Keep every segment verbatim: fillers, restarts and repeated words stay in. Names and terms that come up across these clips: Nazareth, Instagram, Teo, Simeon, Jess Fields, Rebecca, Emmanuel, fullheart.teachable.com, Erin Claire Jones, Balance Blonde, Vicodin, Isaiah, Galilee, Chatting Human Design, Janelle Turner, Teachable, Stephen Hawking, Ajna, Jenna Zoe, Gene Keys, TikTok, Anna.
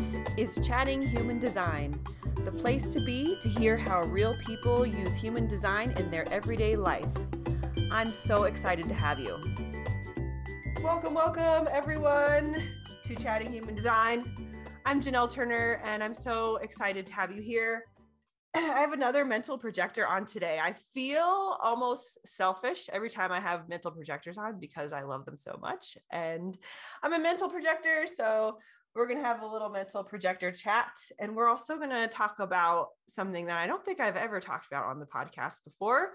This is Chatting Human Design, the place to be to hear how real people use human design in their everyday life. I'm so excited to have you. Welcome, welcome everyone to Chatting Human Design. I'm Janelle Turner and I'm so excited to have you here. I have another mental projector on today. I feel almost selfish every time I have mental projectors on because I love them so much. And I'm a mental projector, so we're going to have a little mental projector chat. And we're also going to talk about something that I don't think I've ever talked about on the podcast before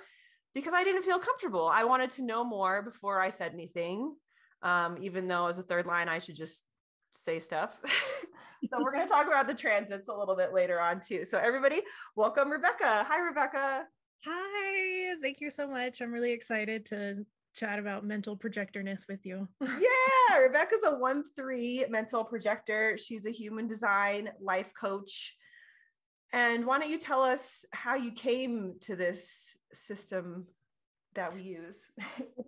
because I didn't feel comfortable. I wanted to know more before I said anything, um, even though as a third line, I should just say stuff. So we're going to talk about the transits a little bit later on too. So everybody, welcome Rebecca. Hi, Rebecca. Hi. Thank you so much. I'm really excited to chat about mental projectorness with you. Yeah. Rebecca's a one three mental projector. She's a human design life coach. And why don't you tell us how you came to this system that we use?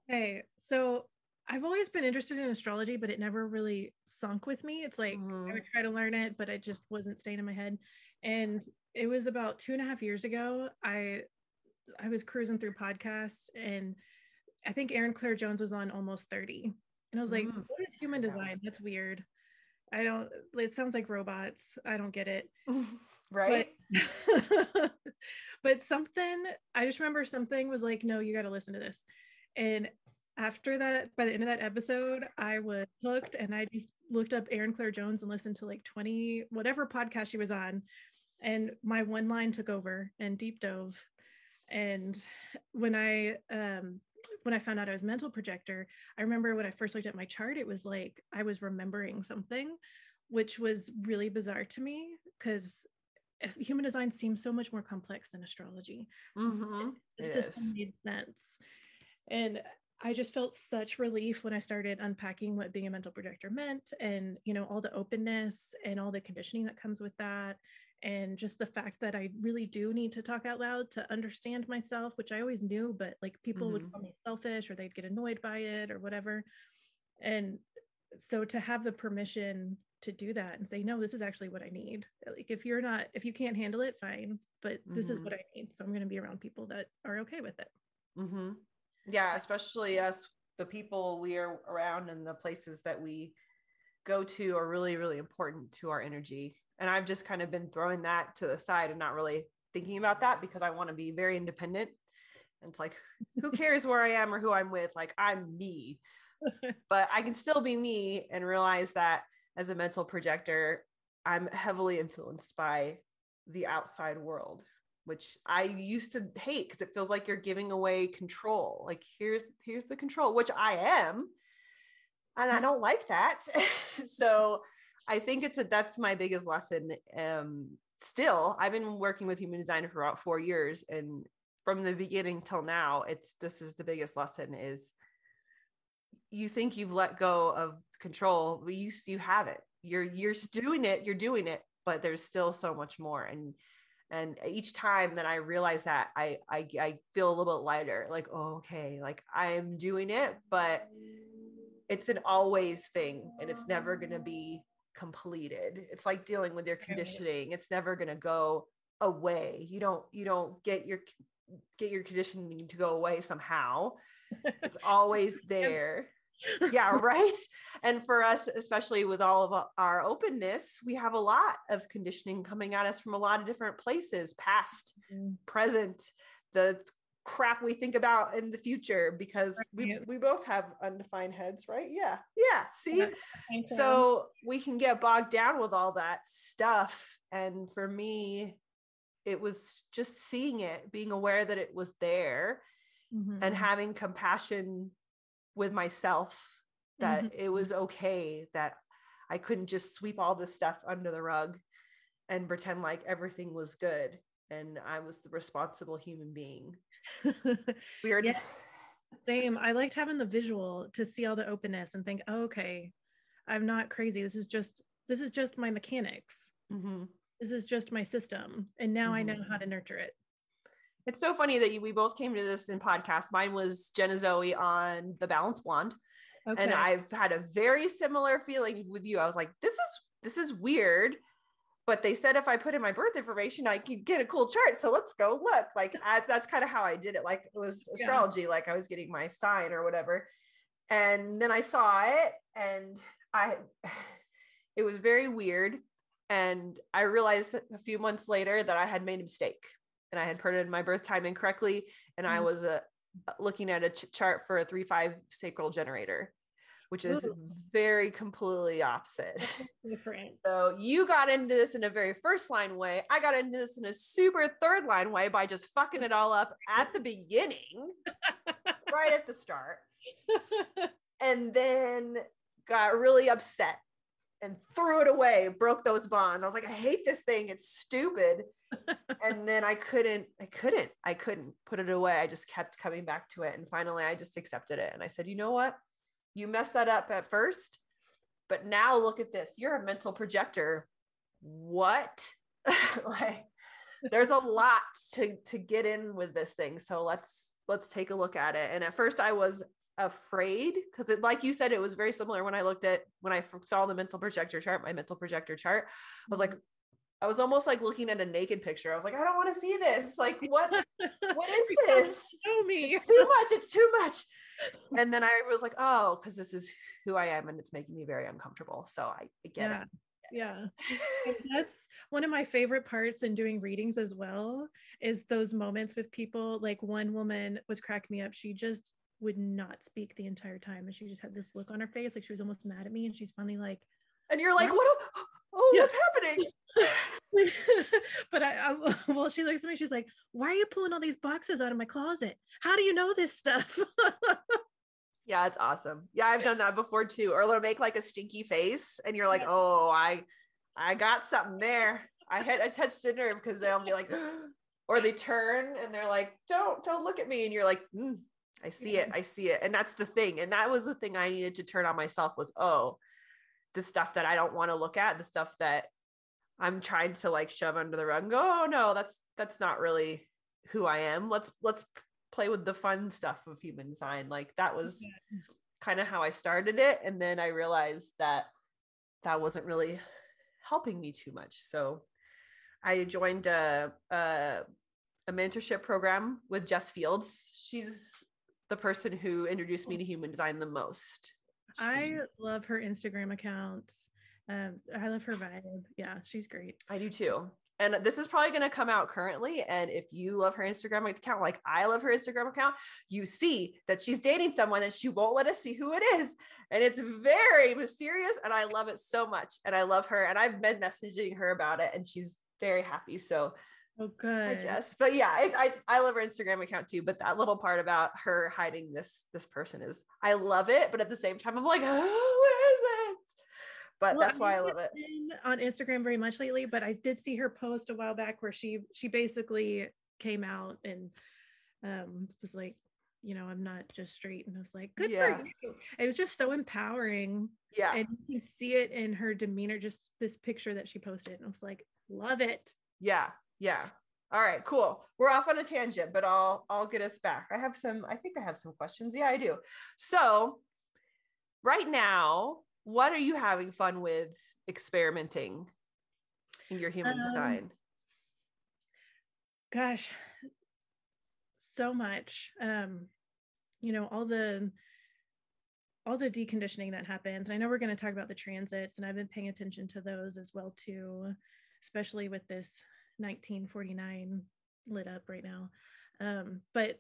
Okay. So I've always been interested in astrology, but it never really sunk with me. It's like, mm-hmm. I would try to learn it, but it just wasn't staying in my head. And it was about two and a half years ago. I, I was cruising through podcasts and I think Erin Claire Jones was on Almost thirty. And I was like, mm-hmm. What is human design? That's weird. I don't, it sounds like robots. I don't get it. Right. But, but something, I just remember something was like, no, you got to listen to this. And after that, by the end of that episode, I was hooked and I just looked up Erin Claire Jones and listened to like twenty, whatever podcast she was on. And my one line took over and deep dove. And when I, um, when I found out I was mental projector, I remember when I first looked at my chart, it was like, I was remembering something, which was really bizarre to me because human design seems so much more complex than astrology. Mm-hmm. The system made sense. And I just felt such relief when I started unpacking what being a mental projector meant and, you know, all the openness and all the conditioning that comes with that. And just the fact that I really do need to talk out loud to understand myself, which I always knew, but like people mm-hmm. would call me selfish or they'd get annoyed by it or whatever. And so to have the permission to do that and say, no, this is actually what I need. Like if you're not, if you can't handle it, fine, but this mm-hmm. is what I need. So I'm going to be around people that are okay with it. Mm-hmm. Yeah, especially us, the people we are around and the places that we go to are really, really important to our energy. And I've just kind of been throwing that to the side and not really thinking about that because I want to be very independent. And it's like, who cares where I am or who I'm with? Like I'm me, but I can still be me and realize that as a mental projector, I'm heavily influenced by the outside world, which I used to hate because it feels like you're giving away control. Like here's, here's the control, which I am. And I don't like that. So I think it's a, that's my biggest lesson. Um, still, I've been working with human design for about four years. And from the beginning till now, it's, this is the biggest lesson is you think you've let go of control, but you, you have it, you're, you're doing it, you're doing it, but there's still so much more. And And each time that I realize that I, I, I feel a little bit lighter, like, oh, okay, like I'm doing it, but it's an always thing and it's never going to be completed. It's like dealing with your conditioning. It's never going to go away. You don't, you don't get your, get your conditioning to go away somehow. It's always there. Yeah. Right. And for us, especially with all of our openness, we have a lot of conditioning coming at us from a lot of different places, past, mm-hmm. present, the crap we think about in the future, because we, we both have undefined heads, right? Yeah. Yeah. See, so we can get bogged down with all that stuff. And for me, it was just seeing it, being aware that it was there mm-hmm. and having compassion with myself that mm-hmm. it was okay that I couldn't just sweep all this stuff under the rug and pretend like everything was good. And I was the responsible human being. Weird. Yeah. Same. I liked having the visual to see all the openness and think, oh, okay, I'm not crazy. This is just, this is just my mechanics. Mm-hmm. This is just my system. And now mm-hmm. I know how to nurture it. It's so funny that you, we both came to this in podcasts. Mine was Jenna Zoe on the Balance Blonde. Okay. And I've had a very similar feeling with you. I was like, this is, this is weird, but they said if I put in my birth information, I could get a cool chart. So let's go look. Like I, that's kind of how I did it. Like it was astrology, yeah. Like I was getting my sign or whatever. And then I saw it and I, it was very weird. And I realized a few months later that I had made a mistake and I had put in my birth time incorrectly. And mm-hmm. I was uh, looking at a ch- chart for a three, five sacral generator, which is Ooh. very completely opposite. Different. So you got into this in a very first line way. I got into this in a super third line way by just fucking it all up at the beginning, right at the start. And then got really upset and threw it away, broke those bonds. I was like, I hate this thing. It's stupid. And then I couldn't, I couldn't, I couldn't put it away. I just kept coming back to it. And finally I just accepted it. And I said, you know what? You messed that up at first, but now look at this. You're a mental projector. What? Like there's a lot to, to get in with this thing. So let's, let's take a look at it. And at first I was afraid because it, like you said, it was very similar when I looked at, when I saw the mental projector chart, my mental projector chart, I was like, I was almost like looking at a naked picture. I was like, I don't want to see this. Like, what, what is this? Show me. It's too much. It's too much. And then I was like, oh, cause this is who I am. And it's making me very uncomfortable. So I, I get yeah. it. Yeah. That's one of my favorite parts in doing readings as well, is those moments with people. Like one woman was cracking me up. She just would not speak the entire time. And she just had this look on her face. Like she was almost mad at me. And she's finally like, and you're like, what? what? Oh, yeah. What's happening? But I, I, well, she looks at me. She's like, why are you pulling all these boxes out of my closet? How do you know this stuff? Yeah, it's awesome. Yeah, I've done that before too. Or they'll make like a stinky face and you're like, oh, I I got something there. I had I touched a nerve, because they'll be like, or they turn and they're like, don't, don't look at me. And you're like, mm, I see it. I see it. And that's the thing. And that was the thing I needed to turn on myself was, oh, the stuff that I don't want to look at, the stuff that I'm trying to like shove under the rug and go, oh no, that's, that's not really who I am. Let's, let's play with the fun stuff of human design. Like that was yeah. kind of how I started it. And then I realized that that wasn't really helping me too much. So I joined a, a, a mentorship program with Jess Fields. She's the person who introduced me to human design the most. She's I amazing. love her Instagram account. Um, I love her vibe. Yeah, she's great. I do too. And this is probably going to come out currently. And if you love her Instagram account, like I love her Instagram account, you see that she's dating someone and she won't let us see who it is. And it's very mysterious. And I love it so much. And I love her. And I've been messaging her about it and she's very happy. So oh, good. I guess, but yeah, I, I, I love her Instagram account too. But that little part about her hiding this, this person is, I love it. But at the same time, I'm like, oh, who is it? But well, that's why I, I love it on Instagram very much lately. But I did see her post a while back where she, she basically came out and, um, was like, you know, I'm not just straight. And I was like, good yeah. for you. It was just so empowering. Yeah. And you can see it in her demeanor, just this picture that she posted. And I was like, love it. Yeah. Yeah. All right, cool. We're off on a tangent, but I'll, I'll get us back. I have some, I think I have some questions. Yeah, I do. So right now, what are you having fun with experimenting in your human um, design? Gosh, so much. Um, you know, all the, all the deconditioning that happens. And I know we're going to talk about the transits, and I've been paying attention to those as well too, especially with this nineteen forty-nine lit up right now. Um, but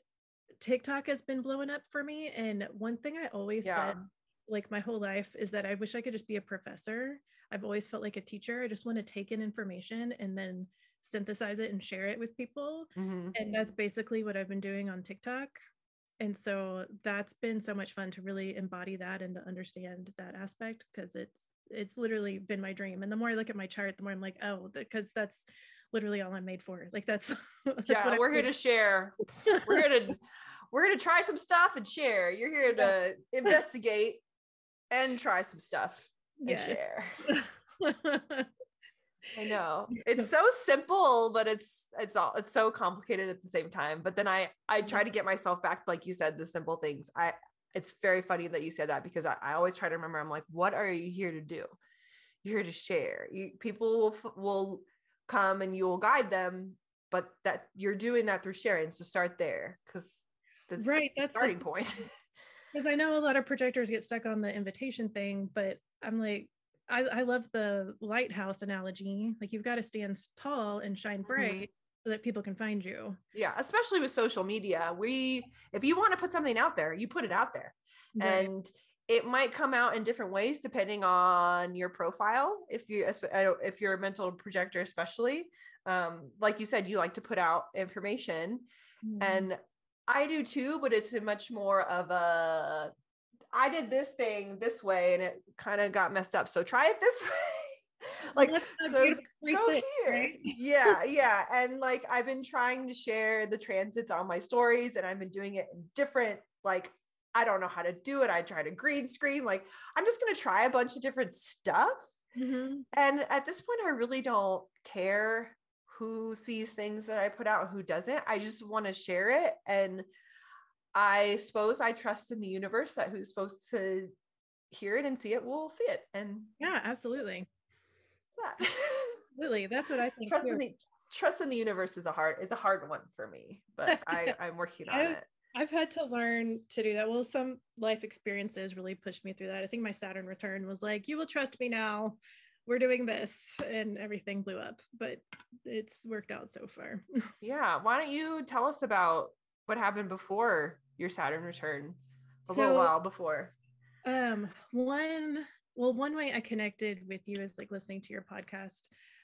TikTok has been blowing up for me. And one thing I always yeah. said, like my whole life, is that I wish I could just be a professor. I've always felt like a teacher. I just want to take in information and then synthesize it and share it with people. Mm-hmm. And that's basically what I've been doing on TikTok. And so that's been so much fun to really embody that and to understand that aspect, because it's, it's literally been my dream. And the more I look at my chart, the more I'm like, oh, because that's literally all I'm made for. Like that's, that's yeah, what we're I'm here doing. To share. We're here to, we're here to try some stuff and share. You're here to investigate and try some stuff and yeah. share. I know it's so simple, but it's, it's all, it's so complicated at the same time. But then I, I try to get myself back, like you said, the simple things. I, It's very funny that you said that, because I, I always try to remember, I'm like, what are you here to do? you're here to share. You, people will, will come and you'll guide them, but that you're doing that through sharing. So start there, because that's right, the that's starting the, point. Because I know a lot of projectors get stuck on the invitation thing, but I'm like, I, I love the lighthouse analogy. Like, you've got to stand tall and shine bright, mm-hmm. so that people can find you. Yeah. Especially with social media. We, if you want to put something out there, you put it out there, right. And it might come out in different ways depending on your profile. If you, if you're a mental projector, especially, um, like you said, you like to put out information, mm-hmm. and I do too, but it's a much more of a, I did this thing this way and it kind of got messed up, so try it this way. Like, so go here. Right? Yeah. Yeah. And like, I've been trying to share the transits on my stories, and I've been doing it in different, like, I don't know how to do it. I tried a green screen. Like, I'm just going to try a bunch of different stuff. Mm-hmm. And at this point, I really don't care who sees things that I put out and who doesn't. I just want to share it. And I suppose I trust in the universe that who's supposed to hear it and see it will see it. And yeah, absolutely. Yeah. Absolutely. That's what I think. Trust in, the, trust in the universe is a hard, it's a hard one for me, but I, I'm working on it. I've had to learn to do that. Well, some life experiences really pushed me through that. I think my Saturn return was like, you will trust me now, we're doing this, and everything blew up, but it's worked out so far. Yeah. Why don't you tell us about what happened before your Saturn return, a so, little while before? Um, one, well, one way I connected with you is like listening to your podcast.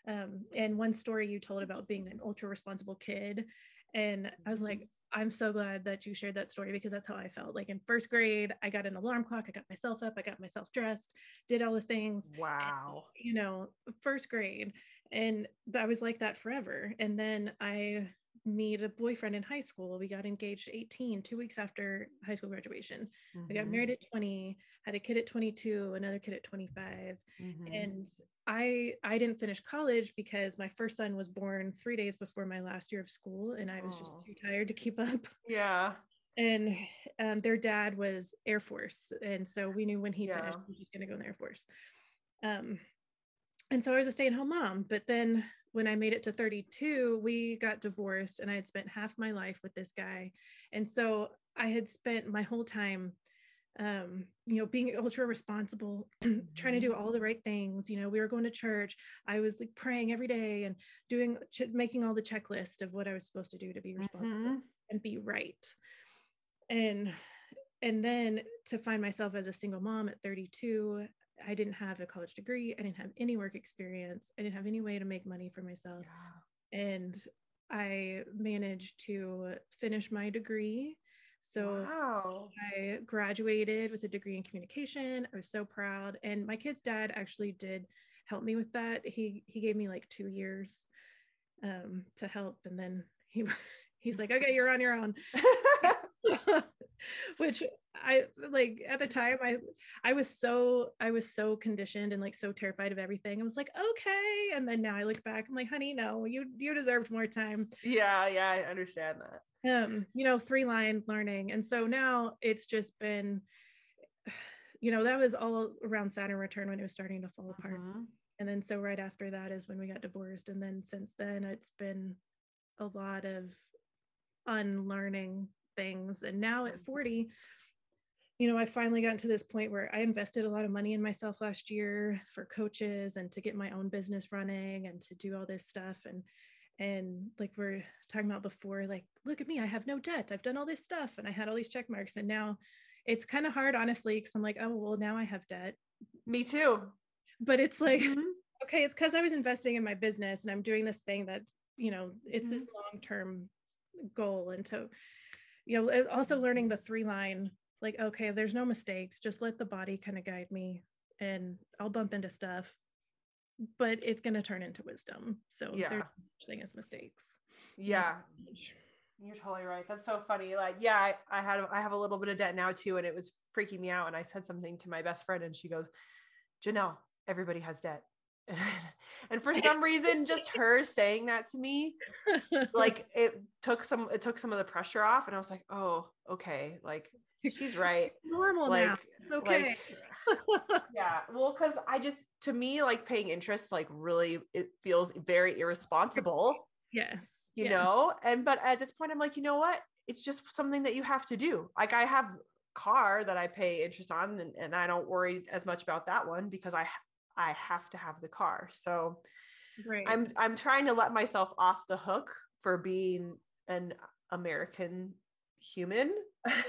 Um, and one story you told about being an ultra responsible kid. And I was like, I'm so glad that you shared that story, because that's how I felt. Like, in first grade, I got an alarm clock, I got myself up, I got myself dressed, did all the things. Wow. And, you know, first grade. And I was like that forever. And then I meet a boyfriend in high school. We got engaged at eighteen, two weeks after high school graduation. Mm-hmm. We got married at twenty, had a kid at twenty-two, another kid at twenty-five. Mm-hmm. And I I didn't finish college because my first son was born three days before my last year of school, and I was Aww. Just too tired to keep up. Yeah. And um, their dad was Air Force, and so we knew when he yeah. finished, he was going to go in the Air Force. Um, and so I was a stay-at-home mom. But then when I made it to thirty-two, we got divorced, and I had spent half my life with this guy, and so I had spent my whole time um you know being ultra responsible, trying to do all the right things. You know, we were going to church, I was like praying every day and doing ch- making all the checklist of what I was supposed to do to be responsible mm-hmm. and be right. And and then to find myself as a single mom at thirty-two, I didn't have a college degree, I didn't have any work experience, I didn't have any way to make money for myself. Yeah. And I managed to finish my degree. So wow. I graduated with a degree in communication. I was so proud. And my kid's dad actually did help me with that. He, he gave me like two years um, to help. And then he, he's like, okay, you're on your own, which I like at the time I, I was so, I was so conditioned and like, so terrified of everything. I was like, okay. And then now I look back, I'm like, honey, no, you, you deserved more time. Yeah. Yeah. I understand that. Um, you know, three line learning. And so now it's just been, you know, that was all around Saturn return when it was starting to fall apart. Uh-huh. And then, so right after that is when we got divorced. And then since then it's been a lot of unlearning things. And now at forty, you know, I finally got to this point where I invested a lot of money in myself last year for coaches and to get my own business running and to do all this stuff. And And like we're talking about before, like, look at me, I have no debt. I've done all this stuff and I had all these check marks. And now it's kind of hard, honestly, because I'm like, oh, well, now I have debt. Me too. But it's like, mm-hmm. okay, it's because I was investing in my business and I'm doing this thing that, you know, it's mm-hmm. this long-term goal. And so, you know, also learning the three line, like, okay, there's no mistakes. Just let the body kind of guide me and I'll bump into stuff, but it's going to turn into wisdom. So yeah. there's no such thing as mistakes. Yeah. You're totally right. That's so funny. Like, yeah, I, I had, I have a little bit of debt now too. And it was freaking me out. And I said something to my best friend and she goes, Janelle, everybody has debt. And for some reason, just her saying that to me, like it took some, it took some of the pressure off. And I was like, oh, okay. Like, she's right. Normal. Like, now. Okay. Like, yeah. Well, cause I just, to me, like paying interest, like really, it feels very irresponsible. Yes. You yeah. know? And, but at this point I'm like, you know what? It's just something that you have to do. Like I have a car that I pay interest on, and, and I don't worry as much about that one because I, I have to have the car. So right. I'm, I'm trying to let myself off the hook for being an American human,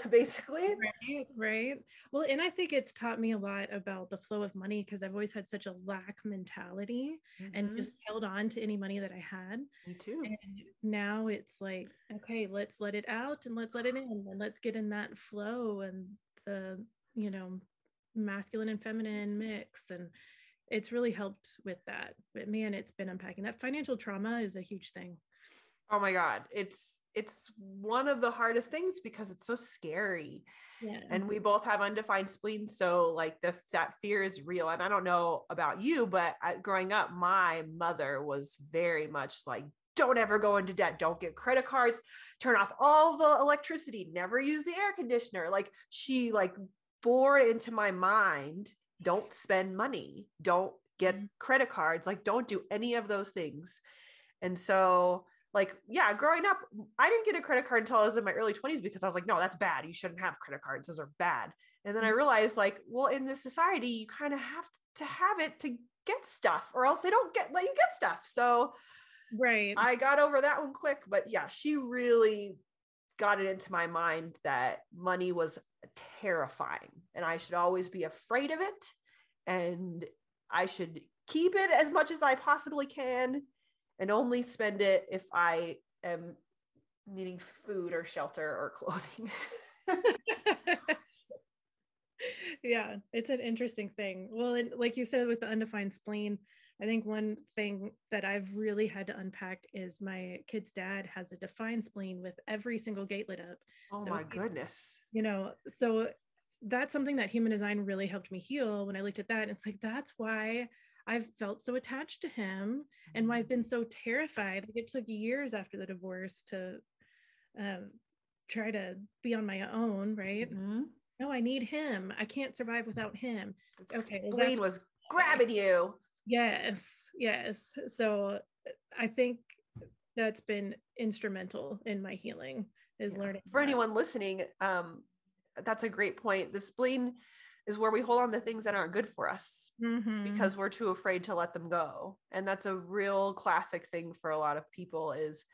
basically. Right, right. Well, and I think it's taught me a lot about the flow of money because I've always had such a lack mentality mm-hmm. and just held on to any money that I had. Me too. And now it's like, okay, let's let it out and let's let it in and let's get in that flow and the, you know, masculine and feminine mix. And it's really helped with that. But man, it's been unpacking that. Financial trauma is a huge thing. Oh my God. It's, it's one of the hardest things because it's so scary yes. and we both have undefined spleen. So like the, that fear is real. And I don't know about you, but I, growing up, my mother was very much like, don't ever go into debt. Don't get credit cards, turn off all the electricity, never use the air conditioner. Like she like bore into my mind, don't spend money, don't get credit cards. Like don't do any of those things. And so like, yeah, growing up, I didn't get a credit card until I was in my early twenties because I was like, no, that's bad. You shouldn't have credit cards. Those are bad. And then I realized like, well, in this society, you kind of have to have it to get stuff or else they don't get, let you get stuff. So right. I got over that one quick, but yeah, she really got it into my mind that money was terrifying and I should always be afraid of it. And I should keep it as much as I possibly can and only spend it if I am needing food or shelter or clothing. Yeah, it's an interesting thing. Well, and like you said, with the undefined spleen, I think one thing that I've really had to unpack is my kid's dad has a defined spleen with every single gate lit up. Oh so my goodness. You know, so that's something that human design really helped me heal. When I looked at that, it's like, that's why I've felt so attached to him and why I've been so terrified. It took years after the divorce to um, try to be on my own, right? Mm-hmm. No, I need him. I can't survive without him. The okay. Spleen was grabbing you. Yes. Yes. So I think that's been instrumental in my healing is yeah. learning. For that. Anyone listening, um, that's a great point. The spleen is where we hold on to things that aren't good for us mm-hmm. because we're too afraid to let them go. And that's a real classic thing for a lot of people is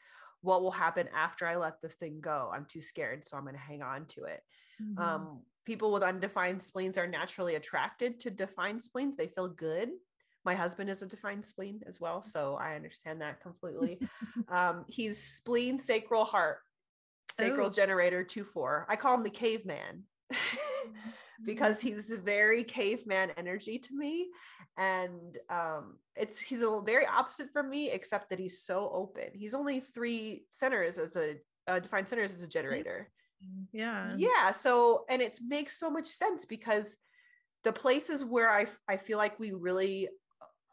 what will happen after I let this thing go. I'm too scared, so I'm going to hang on to it. Mm-hmm. Um, people with undefined spleens are naturally attracted to defined spleens. They feel good. My husband is a defined spleen as well, so I understand that completely. um, he's spleen, sacral heart, sacral oh. generator two four. I call him the caveman. Because he's very caveman energy to me. And um, it's, he's a very opposite from me, except that he's so open. He's only three centers as a uh, defined centers as a generator. Yeah. Yeah. So, and it makes so much sense because the places where I, I feel like we really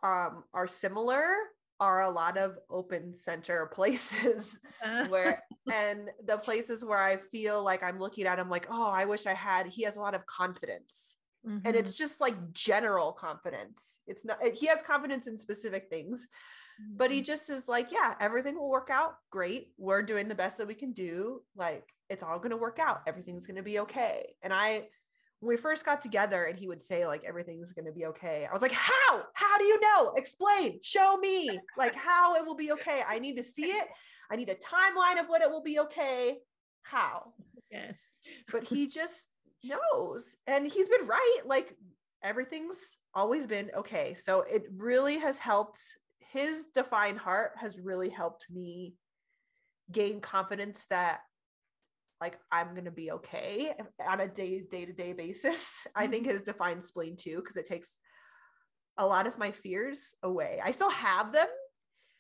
um, are similar are a lot of open center places where, and the places where I feel like I'm looking at him like, oh, I wish I had, he has a lot of confidence mm-hmm. and it's just like general confidence. It's not, he has confidence in specific things, mm-hmm. but he just is like, yeah, everything will work out great. We're doing the best that we can do. Like it's all going to work out. Everything's going to be okay. And I, when we first got together and he would say like, everything's going to be okay. I was like, how, how do you know? Explain, show me like how it will be okay. I need to see it. I need a timeline of when it will be okay. How? Yes. But he just knows and he's been right. Like everything's always been okay. So it really has helped. His defined heart has really helped me gain confidence that like I'm going to be okay on a day, day to day basis. I think his defined spleen too, because it takes a lot of my fears away. I still have them,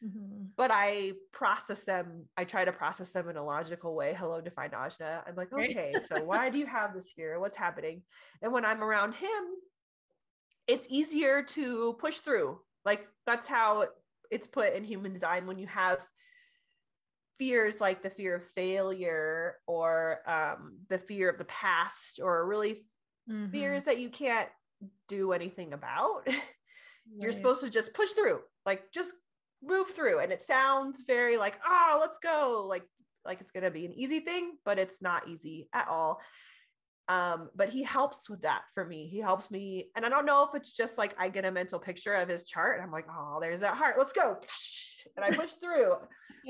mm-hmm. but I process them. I try to process them in a logical way. Hello, defined Ajna. I'm like, okay, so why do you have this fear? What's happening? And when I'm around him, it's easier to push through. Like that's how it's put in human design. When you have fears like the fear of failure or um, the fear of the past or really mm-hmm. fears that you can't do anything about, You're supposed to just push through, like just move through. And it sounds very like, oh, let's go. Like, like it's going to be an easy thing, but it's not easy at all. Um, but he helps with that for me. He helps me. And I don't know if it's just like, I get a mental picture of his chart and I'm like, oh, there's that heart. Let's go. And I push through.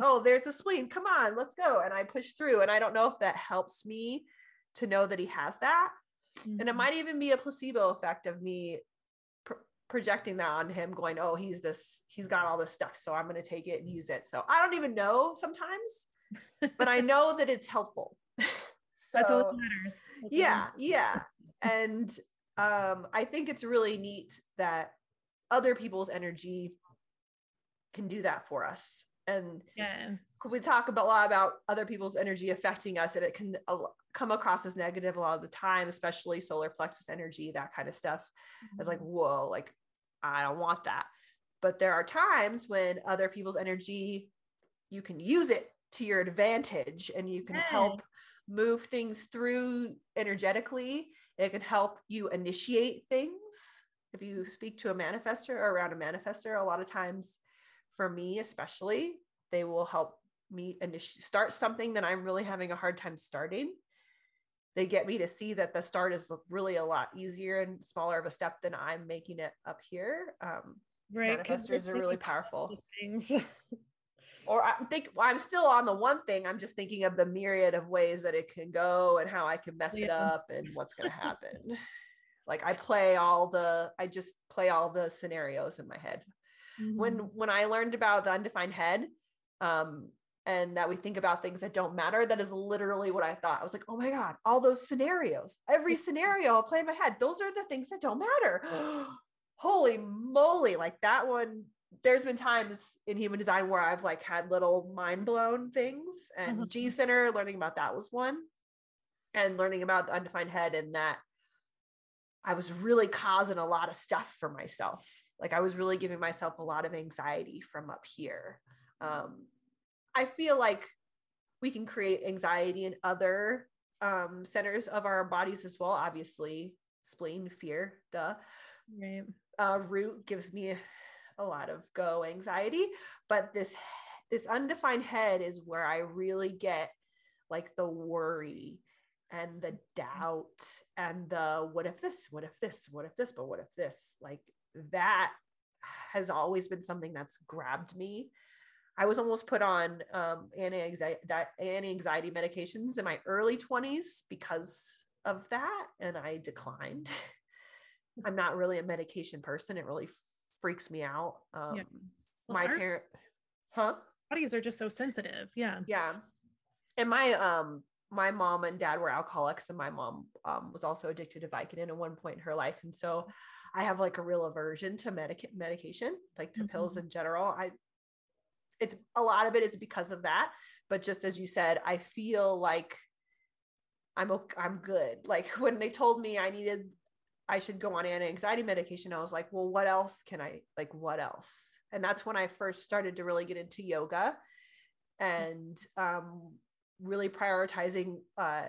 Oh, there's a spleen. Come on, let's go. And I push through. And I don't know if that helps me to know that he has that. Mm-hmm. And it might even be a placebo effect of me pro- projecting that on him going, oh, he's this, he's got all this stuff. So I'm going to take it and use it. So I don't even know sometimes, but I know that it's helpful. So, that's all that matters. That's yeah. Yeah. And um, I think it's really neat that other people's energy can do that for us. And yes. we talk about a lot about other people's energy affecting us, and it can uh, come across as negative a lot of the time, especially solar plexus energy, that kind of stuff. Mm-hmm. It's like, whoa, like, I don't want that. But there are times when other people's energy, you can use it to your advantage, and you can yes. help move things through energetically. It can help you initiate things. If you speak to a manifestor or around a manifestor, a lot of times for me, especially, they will help me initi- start something that I'm really having a hard time starting. They get me to see that the start is really a lot easier and smaller of a step than I'm making it up here. Um, right. Manifestors are really powerful. Things. Or I think well, I'm still on the one thing. I'm just thinking of the myriad of ways that it can go and how I can mess yeah. it up and what's going to happen. Like I play all the, I just play all the scenarios in my head. Mm-hmm. When, when I learned about the undefined head um, and that we think about things that don't matter, that is literally what I thought. I was like, oh my God, all those scenarios, every scenario I'll play in my head. Those are the things that don't matter. Holy moly. Like that one, there's been times in human design where I've like had little mind blown things, and mm-hmm. G Center, learning about that was one, and learning about the undefined head, and that I was really causing a lot of stuff for myself. Like I was really giving myself a lot of anxiety from up here. Um, I feel like we can create anxiety in other um, centers of our bodies as well. Obviously, spleen, fear, duh. Right. Uh, root gives me a lot of go anxiety, but this, this undefined head is where I really get like the worry and the doubt and the, what if this, what if this, what if this, but what if this, like that has always been something that's grabbed me. I was almost put on um, anti-anxiety, anti-anxiety medications in my early twenties because of that. And I declined. I'm not really a medication person. It really freaks me out. Um, yeah. well, my parent, huh? Bodies are just so sensitive. Yeah. Yeah. And my, um, my mom and dad were alcoholics, and my mom um, was also addicted to Vicodin at one point in her life. And so I have like a real aversion to medic- medication, like to mm-hmm. pills in general. I, it's a lot of it is because of that. But just as you said, I feel like I'm, I'm good. Like when they told me I needed, I should go on anti-anxiety medication, I was like, well, what else can I, like, what else? And that's when I first started to really get into yoga and, um, really prioritizing, uh,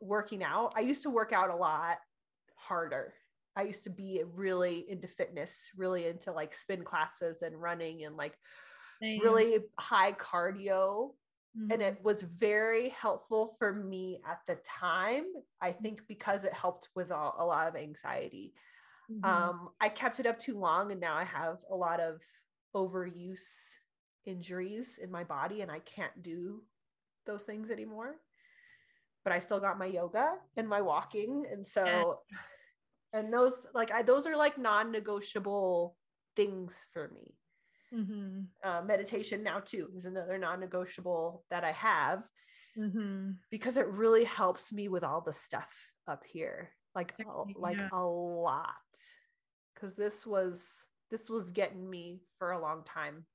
working out. I used to work out a lot harder. I used to be really into fitness, really into like spin classes and running and like Damn. really high cardio. Mm-hmm. And it was very helpful for me at the time, I think, because it helped with a, a lot of anxiety. Mm-hmm. Um, I kept it up too long, and now I have a lot of overuse injuries in my body, and I can't do those things anymore, but I still got my yoga and my walking. And so, yeah. and those, like, I, those are like non-negotiable things for me. Mm-hmm. Uh, meditation now too is another non-negotiable that I have mm-hmm. because it really helps me with all the stuff up here. Like, a, like yeah. a lot. Cause this was, this was getting me for a long time.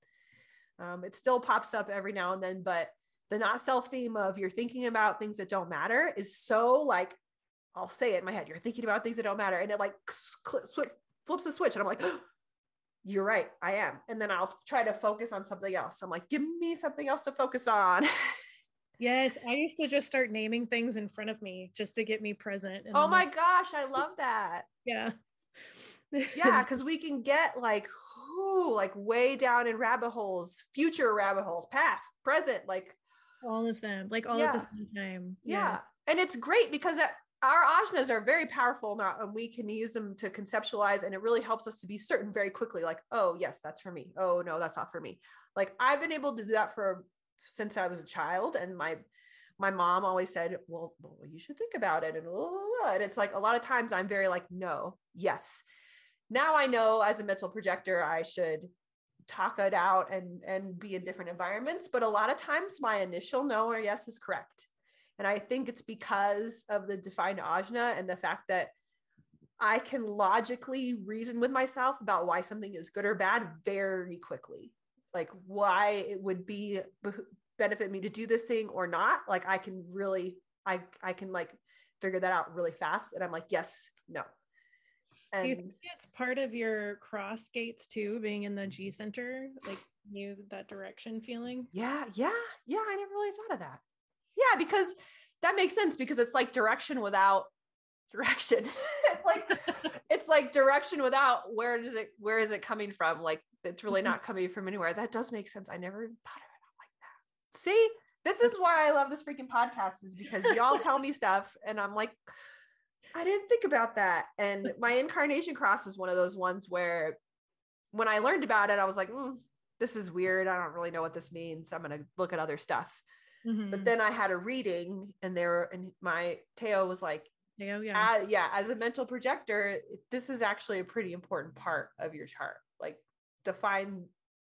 Um, it still pops up every now and then, but the not self theme of you're thinking about things that don't matter is so like, I'll say it in my head, you're thinking about things that don't matter. And it like sw- flips the switch. And I'm like, oh, you're right, I am. And then I'll try to focus on something else. I'm like, give me something else to focus on. Yes. I used to just start naming things in front of me just to get me present. And oh my like, gosh, I love that. Yeah. Yeah, because we can get like, whoo, like way down in rabbit holes, future rabbit holes, past, present, like all of them, like all yeah. at the same time. Yeah. yeah. And it's great because that, our ajnas are very powerful now, and we can use them to conceptualize. And it really helps us to be certain very quickly. Like, oh yes, that's for me. Oh no, that's not for me. Like I've been able to do that for, since I was a child. And my, my mom always said, well, well you should think about it. And, blah, blah, blah. And it's like, a lot of times I'm very like, no, yes. Now I know as a mental projector, I should talk it out and, and be in different environments. But a lot of times my initial no or yes is correct. And I think it's because of the defined ajna and the fact that I can logically reason with myself about why something is good or bad very quickly. Like why it would be benefit me to do this thing or not. Like I can really, I, I can like figure that out really fast. And I'm like, yes, no. And do you think it's part of your cross gates too, being in the G center, like you, that direction feeling? Yeah. Yeah. Yeah. I never really thought of that. Yeah, because that makes sense because it's like direction without direction. It's like, it's like direction without, where does it, where is it coming from? Like, it's really not coming from anywhere. That does make sense. I never thought of it like that. See, this is why I love this freaking podcast, is because y'all tell me stuff and I'm like, I didn't think about that. And my incarnation cross is one of those ones where when I learned about it, I was like, mm, this is weird. I don't really know what this means. I'm going to look at other stuff. Mm-hmm. But then I had a reading and there, and my Teo was like, Teo, yeah. Uh, yeah, as a mental projector, this is actually a pretty important part of your chart. Like defined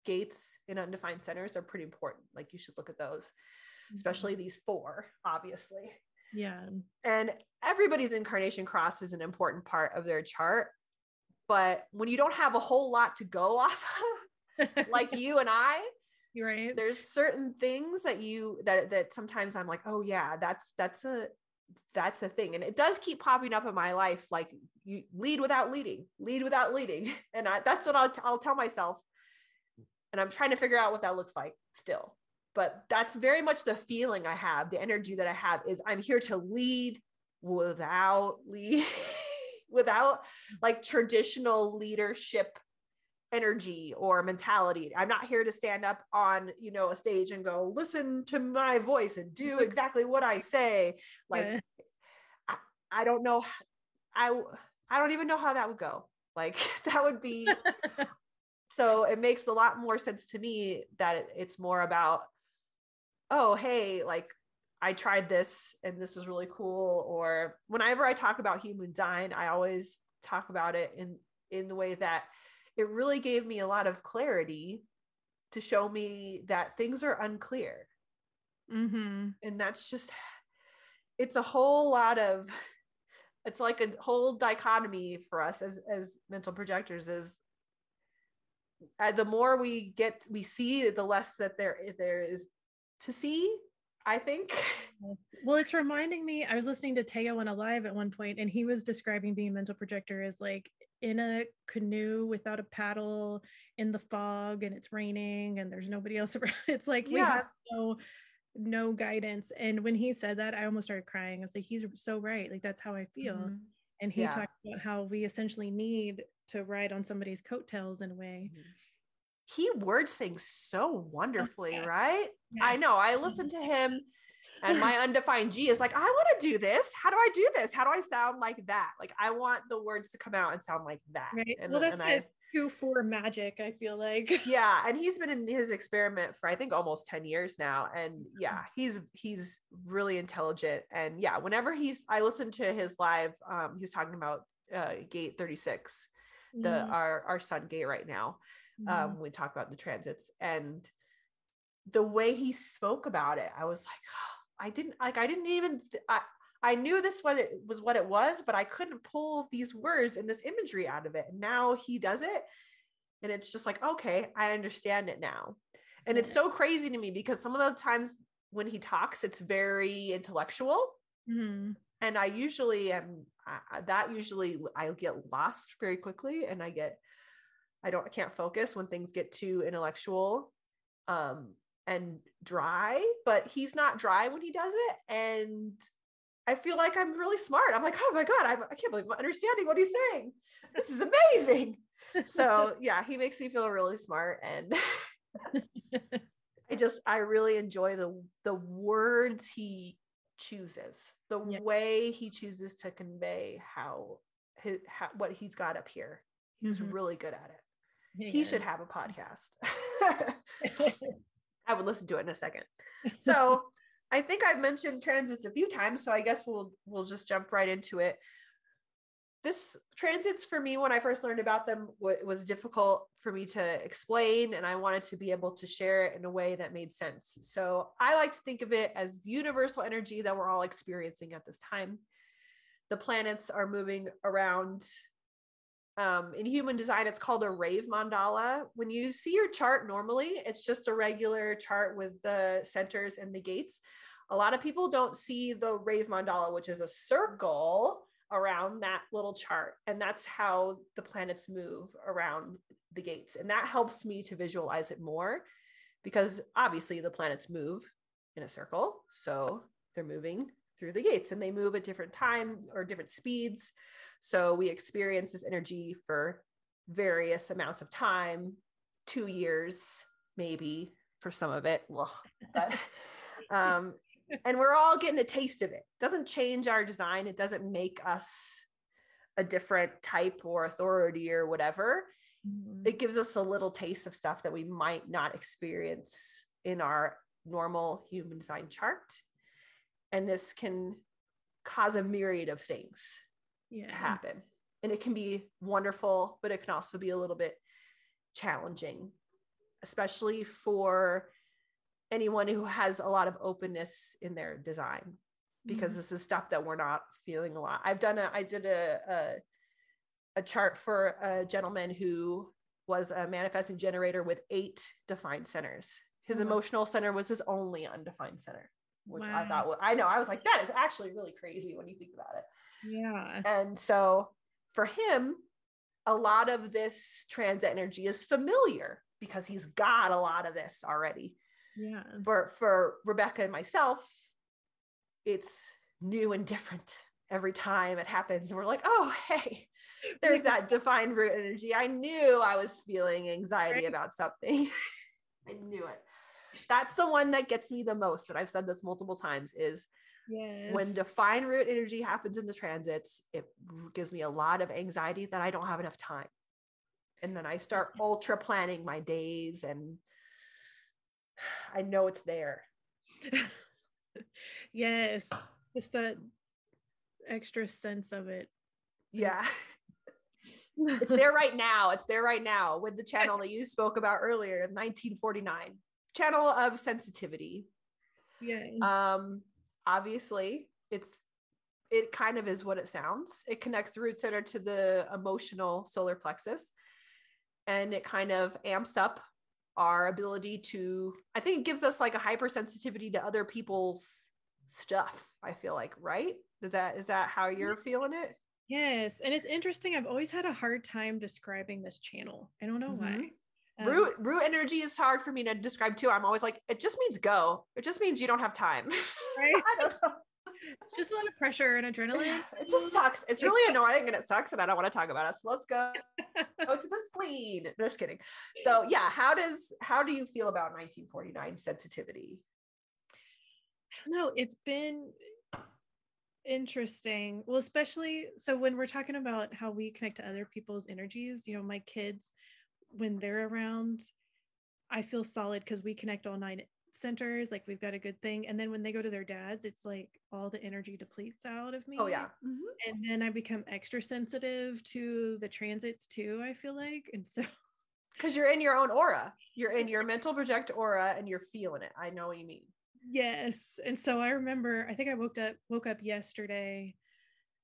gates and undefined centers are pretty important. Like you should look at those, mm-hmm. especially these four, obviously. Yeah. And everybody's incarnation cross is an important part of their chart. But when you don't have a whole lot to go off of, like you and I, you're right. There's certain things that you, that, that sometimes I'm like, oh yeah, that's, that's a, that's a thing. And it does keep popping up in my life. Like you lead without leading, lead without leading. And I, that's what I'll, t- I'll tell myself. And I'm trying to figure out what that looks like still, but that's very much the feeling I have. The energy that I have is I'm here to lead without lead, without like traditional leadership energy or mentality. I'm not here to stand up on, you know, a stage and go, listen to my voice and do exactly what I say. Like, yeah. I, I don't know. I, I don't even know how that would go. Like that would be, so it makes a lot more sense to me that it, it's more about, oh, hey, like I tried this and this was really cool. Or whenever I talk about human design, I always talk about it in, in the way that it really gave me a lot of clarity to show me that things are unclear. Mm-hmm. And that's just, it's a whole lot of, it's like a whole dichotomy for us as, as mental projectors is uh, the more we get, we see, the less that there, there is to see, I think. Well, it's reminding me, I was listening to Teo on a live at one point, and he was describing being a mental projector as like, in a canoe without a paddle in the fog and it's raining and there's nobody else around. It's like, yeah. We have no, no guidance. And when he said that, I almost started crying. I was like, he's so right. Like, that's how I feel. Mm-hmm. And he yeah. talked about how we essentially need to ride on somebody's coattails in a way. He words things so wonderfully, okay. right? Yes. I know. I listen to him and my undefined G is like, I want to do this. How do I do this? How do I sound like that? Like, I want the words to come out and sound like that. Right. And, well, that's the two for magic, I feel like. Yeah. And he's been in his experiment for, I think, almost ten years now. And yeah, he's, he's really intelligent. And yeah, whenever he's, I listened to his live, um, he was talking about, uh, gate thirty-six, mm-hmm. the, our, our sun gate right now. Mm-hmm. Um, we talk about the transits and the way he spoke about it, I was like, oh, I didn't like, I didn't even, th- I, I knew this what it was, what it was, but I couldn't pull these words and this imagery out of it. And now he does it. And it's just like, okay, I understand it now. And it's so crazy to me because some of the times when he talks, it's very intellectual. Mm-hmm. And I usually am I, that usually I get lost very quickly. And I get, I don't, I can't focus when things get too intellectual. Um, and dry, but he's not dry when he does it. And I feel like I'm really smart. I'm like, oh my God, I'm, I can't believe I'm understanding what he's saying. This is amazing. So yeah, he makes me feel really smart. And I just, I really enjoy the, the words he chooses, the yeah. way he chooses to convey how, his, how, what he's got up here. He's mm-hmm. really good at it. Yeah. He should have a podcast. I would listen to it in a second. So I think I've mentioned transits a few times, so I guess we'll, we'll just jump right into it. This transits for me, when I first learned about them, it was difficult for me to explain, and I wanted to be able to share it in a way that made sense. So I like to think of it as universal energy that we're all experiencing at this time. The planets are moving around. Um, in human design, it's called a rave mandala. When you see your chart normally, it's just a regular chart with the centers and the gates. A lot of people don't see the rave mandala, which is a circle around that little chart. And that's how the planets move around the gates. And that helps me to visualize it more, because obviously the planets move in a circle. So they're moving through the gates, and they move at different time or different speeds. So we experience this energy for various amounts of time, two years, maybe for some of it. Well, but, um, and we're all getting a taste of it. It doesn't change our design. It doesn't make us a different type or authority or whatever. Mm-hmm. It gives us a little taste of stuff that we might not experience in our normal human design chart. And this can cause a myriad of things yeah. to happen. And it can be wonderful, but it can also be a little bit challenging, especially for anyone who has a lot of openness in their design, because mm-hmm. this is stuff that we're not feeling a lot. I've done a, I did a, a, a chart for a gentleman who was a manifesting generator with eight defined centers. His mm-hmm. emotional center was his only undefined center, which wow. I thought, well, I know, I was like, that is actually really crazy when you think about it. Yeah. And so for him, a lot of this transit energy is familiar because he's got a lot of this already. Yeah. But for Rebecca and myself, it's new and different every time it happens. We're like, oh, hey, there's that defined root energy. I knew I was feeling anxiety right. about something. I knew it. That's the one that gets me the most. And I've said this multiple times is yes. when defined root energy happens in the transits, it gives me a lot of anxiety that I don't have enough time. And then I start ultra planning my days, and I know it's there. Yes. Just that extra sense of it. Yeah. It's there right now. It's there right now with the channel that you spoke about earlier, nineteen forty-nine. Channel of sensitivity. Yeah. Um, obviously it's, it kind of is what it sounds. It connects the root center to the emotional solar plexus, and it kind of amps up our ability to, I think it gives us like a hypersensitivity to other people's stuff. I feel like, right? Is that, is that how you're feeling it? Yes. And it's interesting. I've always had a hard time describing this channel. I don't know mm-hmm. why. Um, root root energy is hard for me to describe too. I'm always like, it just means go. It just means you don't have time. Right? I don't know. Just a lot of pressure and adrenaline. It just sucks. It's really annoying, and it sucks, and I don't want to talk about it. So let's go, go to the spleen. Just kidding. So yeah, how does how do you feel about nineteen forty-nine sensitivity? I don't know. It's been interesting. Well, especially so when we're talking about how we connect to other people's energies. You know, my kids, when they're around, I feel solid because we connect all nine centers. Like we've got a good thing. And then when they go to their dads, it's like all the energy depletes out of me. Oh yeah. Mm-hmm. And then I become extra sensitive to the transits too, I feel like. And so, cause you're in your own aura, you're in your mental project aura, and you're feeling it. I know what you mean. Yes. And so I remember, I think I woke up, woke up yesterday,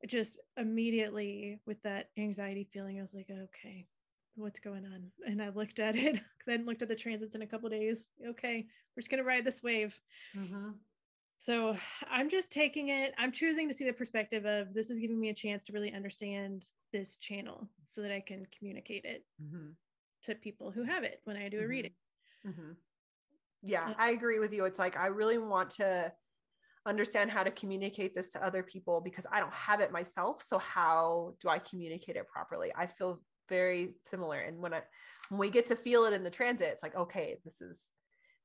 just immediately with that anxiety feeling. I was like, okay, what's going on? And I looked at it because I hadn't looked at the transits in a couple of days. Okay, we're just going to ride this wave. Uh-huh. So I'm just taking it. I'm choosing to see the perspective of this is giving me a chance to really understand this channel so that I can communicate it mm-hmm. to people who have it when I do a mm-hmm. reading. Mm-hmm. Yeah, so- I agree with you. It's like, I really want to, understand how to communicate this to other people because I don't have it myself. So how do I communicate it properly? I feel very similar. And when I, when we get to feel it in the transit, it's like, okay, this is,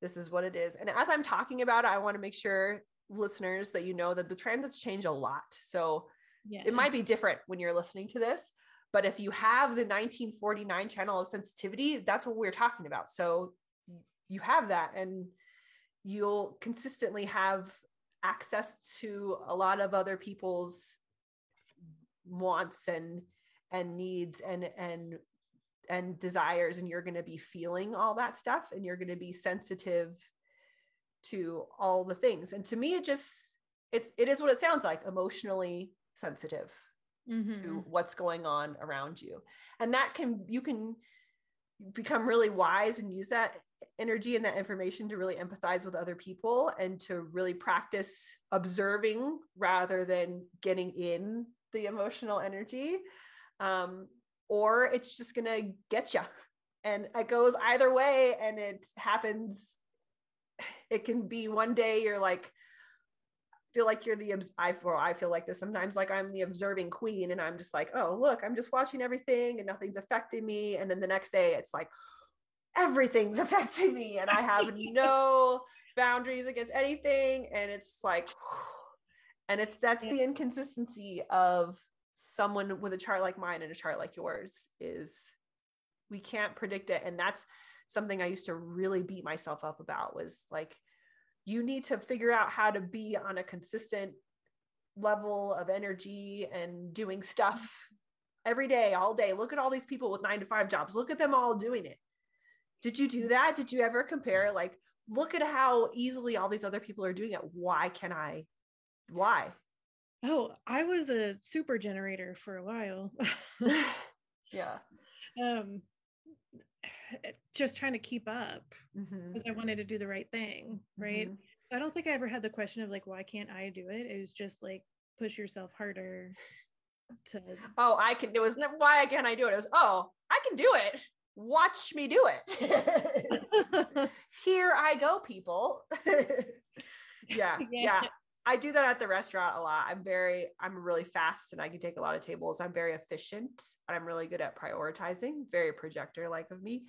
this is what it is. And as I'm talking about it, I want to make sure listeners that you know that the transits change a lot. So yeah. It might be different when you're listening to this, but if you have the nineteen forty-nine channel of sensitivity, that's what we're talking about. So you have that and you'll consistently have access to a lot of other people's wants and, and needs and, and, and desires. And you're going to be feeling all that stuff and you're going to be sensitive to all the things. And to me, it just, it's, it is what it sounds like, emotionally sensitive mm-hmm. to what's going on around you. And that can, you can become really wise and use that energy and that information to really empathize with other people and to really practice observing rather than getting in the emotional energy. Um, or it's just going to get you, and it goes either way. And it happens. It can be one day you're like, feel like you're the, I feel, I feel like this sometimes, like I'm the observing queen and I'm just like, oh, look, I'm just watching everything and nothing's affecting me. And then the next day it's like, everything's affecting me and I have no boundaries against anything. And it's like, and it's, that's the inconsistency of someone with a chart like mine and a chart like yours is we can't predict it. And that's something I used to really beat myself up about, was like, you need to figure out how to be on a consistent level of energy and doing stuff every day, all day. Look at all these people with nine to five jobs. Look at them all doing it. Did you do that? Did you ever compare? Like, look at how easily all these other people are doing it. Why can I, why? Oh, I was a super generator for a while. Yeah. Um, just trying to keep up mm-hmm. because I wanted to do the right thing. Right. Mm-hmm. I don't think I ever had the question of like, why can't I do it? It was just like, push yourself harder to, oh, I can, it was why can't I do it? It was, oh, I can do it. Watch me do it. Here I go, people. yeah, yeah. Yeah. I do that at the restaurant a lot. I'm very, I'm really fast and I can take a lot of tables. I'm very efficient and I'm really good at prioritizing, very projector like of me.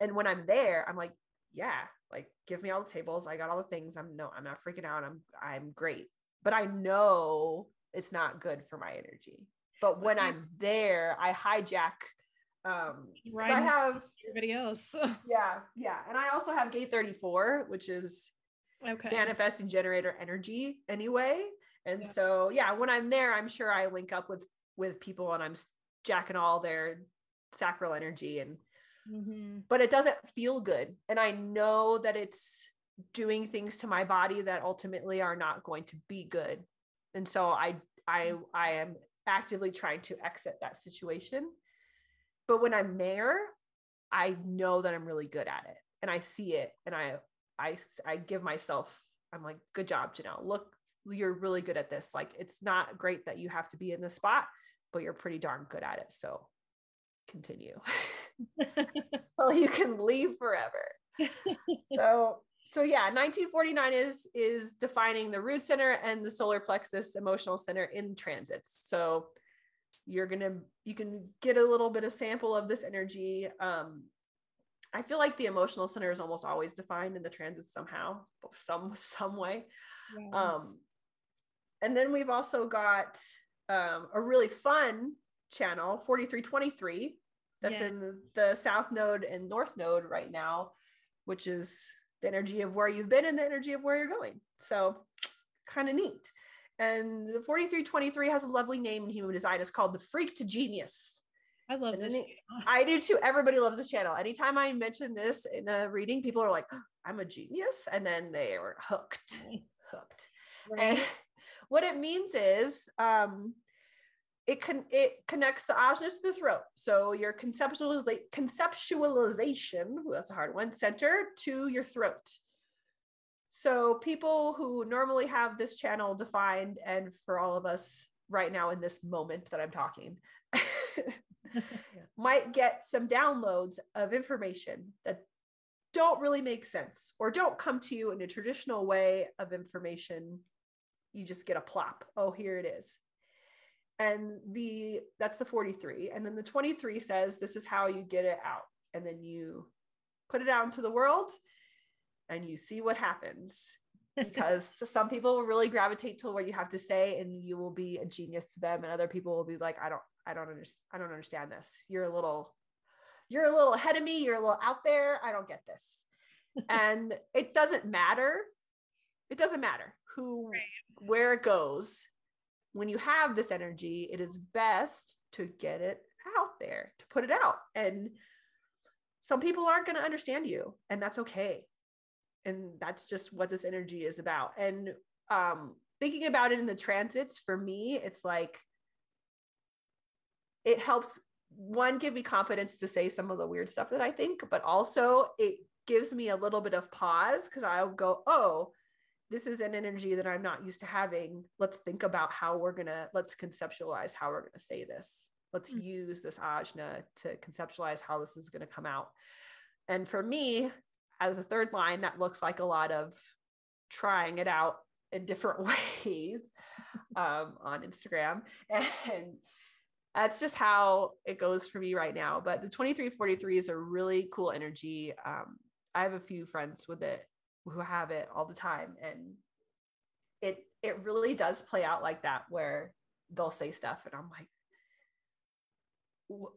And when I'm there, I'm like, yeah, like give me all the tables. I got all the things. I'm no, I'm not freaking out. I'm, I'm great, but I know it's not good for my energy. But when I'm there, I hijack um right I have everybody else. yeah yeah and I also have gate thirty-four, which is okay manifesting generator energy anyway, and yeah. so yeah when I'm there, I'm sure I link up with with people and I'm jacking all their sacral energy and mm-hmm. but it doesn't feel good, and I know that it's doing things to my body that ultimately are not going to be good, and so I I I am actively trying to exit that situation. But when I'm there, I know that I'm really good at it and I see it. And I, I, I give myself, I'm like, good job, Janelle, look, you're really good at this. Like, it's not great that you have to be in this spot, but you're pretty darn good at it. So continue. Well, you can leave forever. So, so yeah, nineteen forty-nine is, is defining the root center and the solar plexus emotional center in transits. So you're going to, you can get a little bit of sample of this energy. Um, I feel like the emotional center is almost always defined in the transit somehow, some, some way. Yeah. Um, and then we've also got, um, a really fun channel, forty-three twenty-three. That's yeah. in the, the South Node and North Node right now, which is the energy of where you've been and the energy of where you're going. So kind of neat. And the forty-three twenty-three has a lovely name in human design. It's called the Freak to Genius. I love and this. Any, I do too. Everybody loves this channel. Anytime I mention this in a reading, people are like, oh, I'm a genius. And then they were hooked, hooked. Right. And what it means is um, it can, it connects the ajna to the throat. So your conceptualiza- conceptualization, ooh, that's a hard one, center to your throat. So people who normally have this channel defined, and for all of us right now in this moment that I'm talking, yeah. might get some downloads of information that don't really make sense or don't come to you in a traditional way of information. You just get a plop. Oh, here it is. And the, that's the forty-three. And then the twenty-three says, this is how you get it out. And then you put it out into the world and you see what happens, because some people will really gravitate to what you have to say and you will be a genius to them. And other people will be like, I don't, I don't understand. I don't understand this. You're a little, you're a little ahead of me. You're a little out there. I don't get this. And it doesn't matter. It doesn't matter who, right. where it goes. When you have this energy, it is best to get it out there, to put it out. And some people aren't going to understand you, and that's okay. And that's just what this energy is about. And um, thinking about it in the transits, for me, it's like, it helps, one, give me confidence to say some of the weird stuff that I think, but also it gives me a little bit of pause, because I'll go, oh, this is an energy that I'm not used to having. Let's think about how we're going to, let's conceptualize how we're going to say this. Let's mm-hmm. use this ajna to conceptualize how this is going to come out. And for me, as a third line, that looks like a lot of trying it out in different ways um, on Instagram. And that's just how it goes for me right now. But the twenty-three forty-three is a really cool energy. Um, I have a few friends with it who have it all the time. And it, it really does play out like that, where they'll say stuff and I'm like,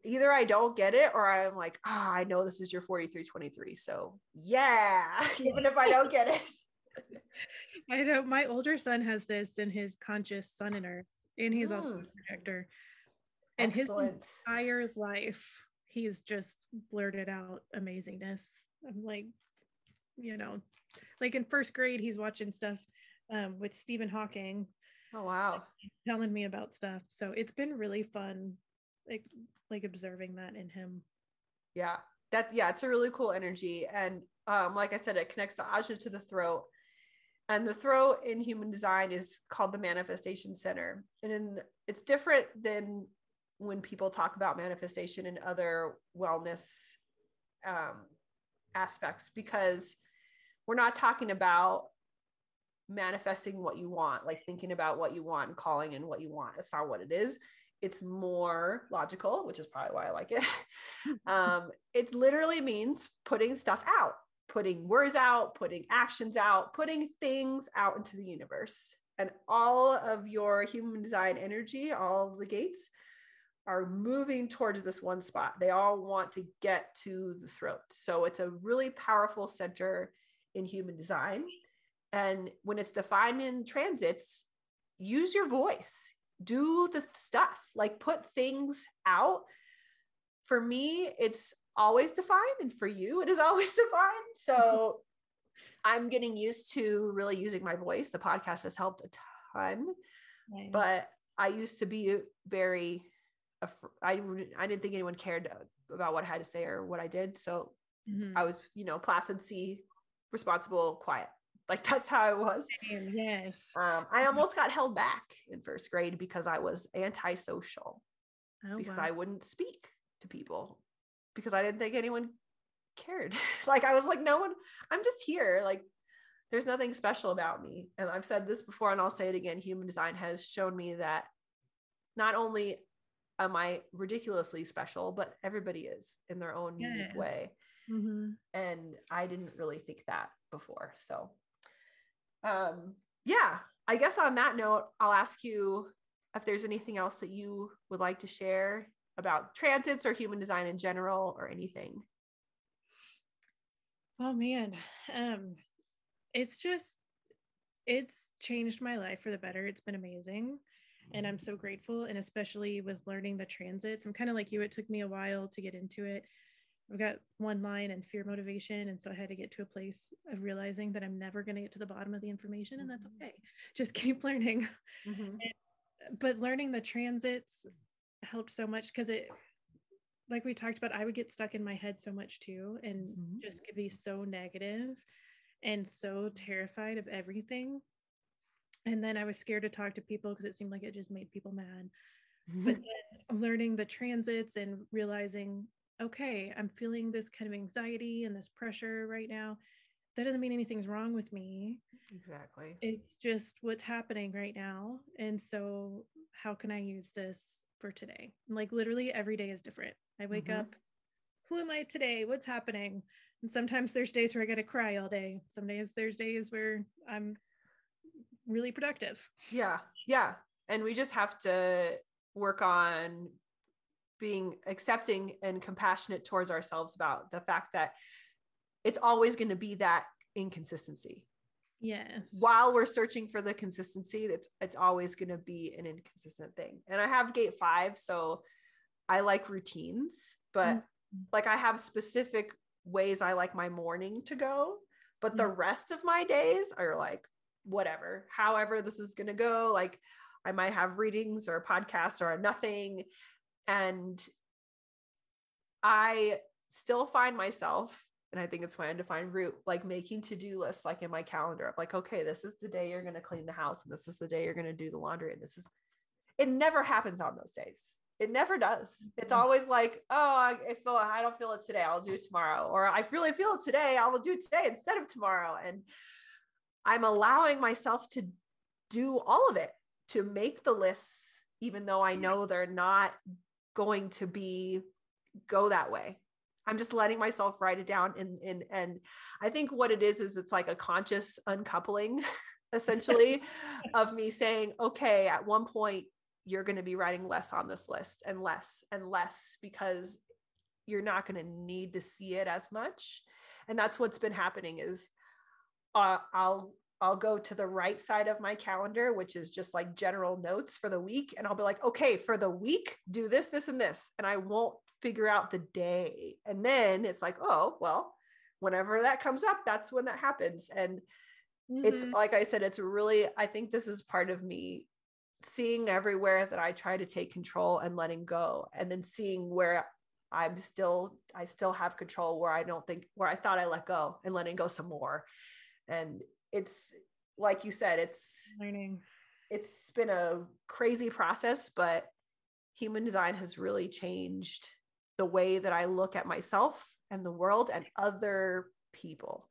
either I don't get it, or I'm like, ah, oh, I know this is your forty-three twenty-three. So yeah, even if I don't get it. I know my older son has this in his conscious sun and earth, and he's mm. also a projector. And Excellent. His entire life, he's just blurted out amazingness. I'm like, you know, like in first grade, he's watching stuff um, with Stephen Hawking. Oh, wow. Telling me about stuff. So it's been really fun, like, like observing that in him. Yeah, that, yeah, it's a really cool energy. And um, like I said, it connects the ajna to the throat. And the throat in human design is called the manifestation center. And in, it's different than when people talk about manifestation and other wellness um, aspects, because we're not talking about manifesting what you want, like thinking about what you want and calling in what you want. That's not what it is. It's more logical, which is probably why I like it. Um, it literally means putting stuff out, putting words out, putting actions out, putting things out into the universe. And all of your human design energy, all of the gates are moving towards this one spot. They all want to get to the throat. So it's a really powerful center in human design. And when it's defined in transits, use your voice, do the stuff, like put things out. For me, it's always defined, and for you, it is always defined. So I'm getting used to really using my voice. The podcast has helped a ton, right. But I used to be very, I, I didn't think anyone cared about what I had to say or what I did. So mm-hmm. I was, you know, placid C, responsible, quiet. Like that's how I was. Yes. Um, I almost got held back in first grade because I was antisocial, oh, because wow. I wouldn't speak to people because I didn't think anyone cared. Like I was like, no one, I'm just here. Like there's nothing special about me. And I've said this before and I'll say it again. Human design has shown me that not only am I ridiculously special, but everybody is in their own yes. unique way. Mm-hmm. And I didn't really think that before. So, um, yeah, I guess on that note, I'll ask you if there's anything else that you would like to share about transits or human design in general or anything. Oh man. Um, it's just, it's changed my life for the better. It's been amazing. And I'm so grateful. And especially with learning the transits, I'm kind of like you, it took me a while to get into it. I've got one line and fear motivation. And so I had to get to a place of realizing that I'm never going to get to the bottom of the information. And that's okay. Just keep learning. Mm-hmm. And, but learning the transits helped so much because it, like we talked about, I would get stuck in my head so much too, and mm-hmm. just could be so negative and so terrified of everything. And then I was scared to talk to people because it seemed like it just made people mad. But then learning the transits and realizing okay, I'm feeling this kind of anxiety and this pressure right now. That doesn't mean anything's wrong with me. Exactly. It's just what's happening right now. And so how can I use this for today? Like literally every day is different. I wake mm-hmm. up, who am I today? What's happening? And sometimes there's days where I got to cry all day. Some days there's days where I'm really productive. Yeah. Yeah. And we just have to work on being accepting and compassionate towards ourselves about the fact that it's always going to be that inconsistency. Yes. While we're searching for the consistency, that's, it's always going to be an inconsistent thing. And I have gate five, so I like routines, but mm-hmm. like I have specific ways I like my morning to go, but mm-hmm. the rest of my days are like, whatever, however this is going to go. Like I might have readings or a podcast or a nothing. And I still find myself, and I think it's my undefined root, like making to-do lists, like in my calendar of like, okay, this is the day you're going to clean the house. And this is the day you're going to do the laundry. And this is, it never happens on those days. It never does. It's always like, oh, I feel, I don't feel it today. I'll do it tomorrow. Or I really feel it today. I will do it today instead of tomorrow. And I'm allowing myself to do all of it, to make the lists, even though I know they're not going to be go that way. I'm just letting myself write it down. And, and, and I think what it is, is it's like a conscious uncoupling essentially of me saying, okay, at one point you're going to be writing less on this list and less and less, because you're not going to need to see it as much. And that's what's been happening is uh, I'll, I'll go to the right side of my calendar, which is just like general notes for the week. And I'll be like, okay, for the week, do this, this, and this. And I won't figure out the day. And then it's like, oh, well, whenever that comes up, that's when that happens. And mm-hmm. it's like I said, it's really, I think this is part of me seeing everywhere that I try to take control and letting go, and then seeing where I'm still, I still have control, where I don't think, where I thought I let go, and letting go some more. And it's like you said, it's learning. It's been a crazy process, but human design has really changed the way that I look at myself and the world and other people.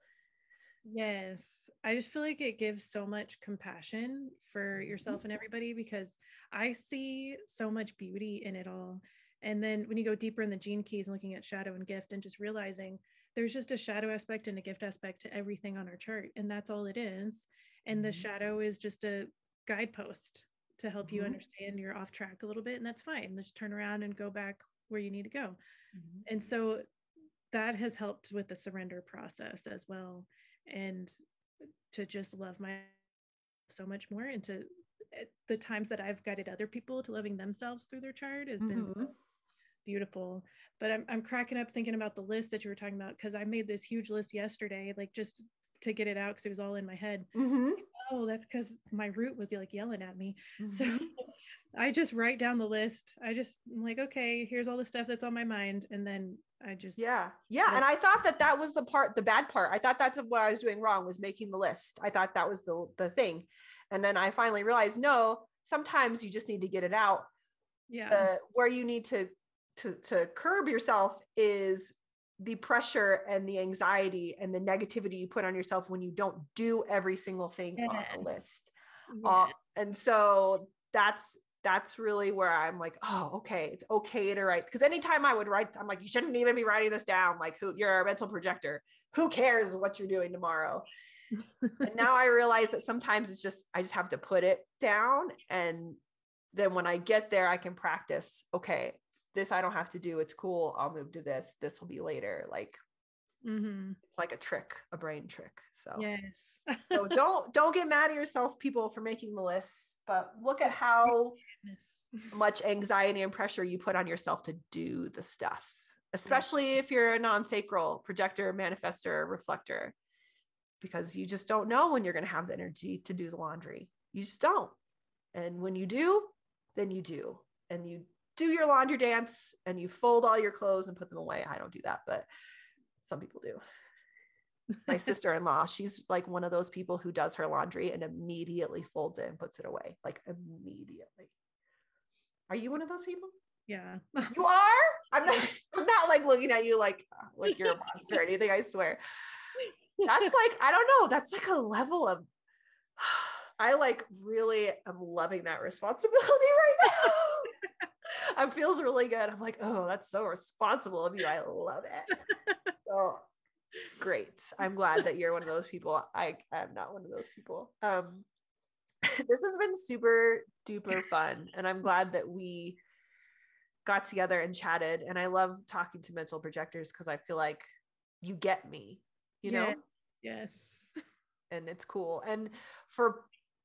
Yes. I just feel like it gives so much compassion for yourself and everybody, because I see so much beauty in it all. And then when you go deeper in the gene keys and looking at shadow and gift and just realizing there's just a shadow aspect and a gift aspect to everything on our chart. And that's all it is. And the shadow is just a guidepost to help mm-hmm. you understand you're off track a little bit. And that's fine. Just turn around and go back where you need to go. Mm-hmm. And so that has helped with the surrender process as well. And to just love myself so much more, and to the times that I've guided other people to loving themselves through their chart has mm-hmm. been so beautiful. But I'm I'm cracking up thinking about the list that you were talking about, because I made this huge list yesterday, like just to get it out, because it was all in my head. Mm-hmm. Oh, that's because my root was like yelling at me. Mm-hmm. So I just write down the list. I just I'm like, okay, here's all the stuff that's on my mind. And then I just. Yeah. Yeah. Like, and I thought that that was the part, the bad part. I thought that's what I was doing wrong, was making the list. I thought that was the the thing. And then I finally realized, no, sometimes you just need to get it out. Yeah. Uh, where you need to To, to curb yourself is the pressure and the anxiety and the negativity you put on yourself when you don't do every single thing yes. on the list. Yes. Uh, and so that's, that's really where I'm like, oh, okay. It's okay to write. Cause anytime I would write, I'm like, you shouldn't even be writing this down. Like who you're a mental projector, who cares what you're doing tomorrow? And now I realize that sometimes it's just, I just have to put it down. And then when I get there, I can practice. Okay, this I don't have to do. It's cool. I'll move to this. This will be later. Like mm-hmm. it's like a trick, a brain trick. So, yes. so don't, don't get mad at yourself, people, for making the list, but look at how much anxiety and pressure you put on yourself to do the stuff, especially if you're a non-sacral projector, manifestor, reflector, because you just don't know when you're going to have the energy to do the laundry. You just don't. And when you do, then you do. And you do your laundry dance and you fold all your clothes and put them away. I don't do that, but some people do. My sister-in-law, she's like one of those people who does her laundry and immediately folds it and puts it away. Like immediately. Are you one of those people? Yeah. You are? I'm not, I'm not like looking at you like, like you're a monster or anything, I swear. That's like, I don't know. That's like a level of, I like really am loving that responsibility right now. It feels really good. I'm like, oh, that's so responsible of you. I love it. So great. I'm glad that you're one of those people. I am not one of those people. Um, this has been super duper fun. And I'm glad that we got together and chatted. And I love talking to mental projectors because I feel like you get me, you yes, know? Yes. And it's cool. And for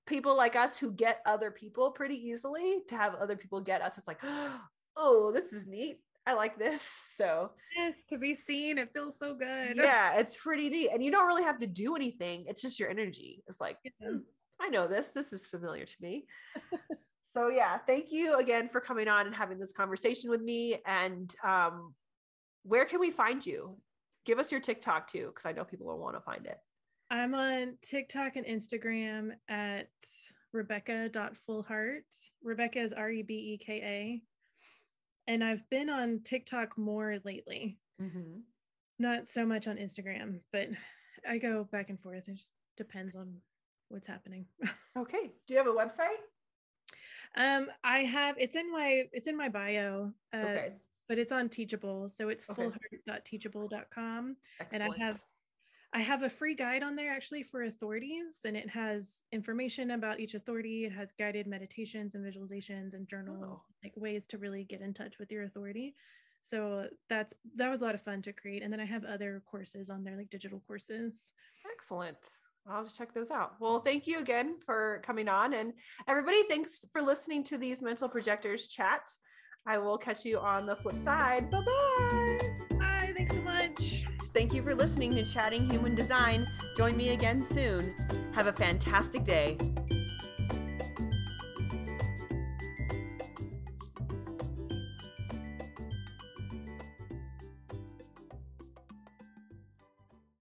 people like us who get other people pretty easily, to have other people get us, it's like, oh, this is neat. I like this. So yes, to be seen, it feels so good. Yeah, it's pretty neat. And you don't really have to do anything. It's just your energy. It's like, yeah. hmm, I know this. This is familiar to me. So yeah, thank you again for coming on and having this conversation with me. And um, where can we find you? Give us your TikTok too, because I know people will want to find it. I'm on TikTok and Instagram at rebecca dot full heart. Rebecca is R E B E K A. And I've been on TikTok more lately. Mm-hmm. Not so much on Instagram, but I go back and forth. It just depends on what's happening. Okay. Do you have a website? Um, I have, it's in my, it's in my bio, uh, okay. but it's on Teachable. So it's okay. full heart dot teachable dot com. And I have, I have a free guide on there actually for authorities, and it has information about each authority. It has guided meditations and visualizations and journals, oh. like ways to really get in touch with your authority. So that's, that was a lot of fun to create. And then I have other courses on there, like digital courses. Excellent. I'll just check those out. Well, thank you again for coming on, and everybody, thanks for listening to these mental projectors chat. I will catch you on the flip side. Bye-bye. Bye. Thanks so much. Thank you for listening to Chatting Human Design. Join me again soon. Have a fantastic day.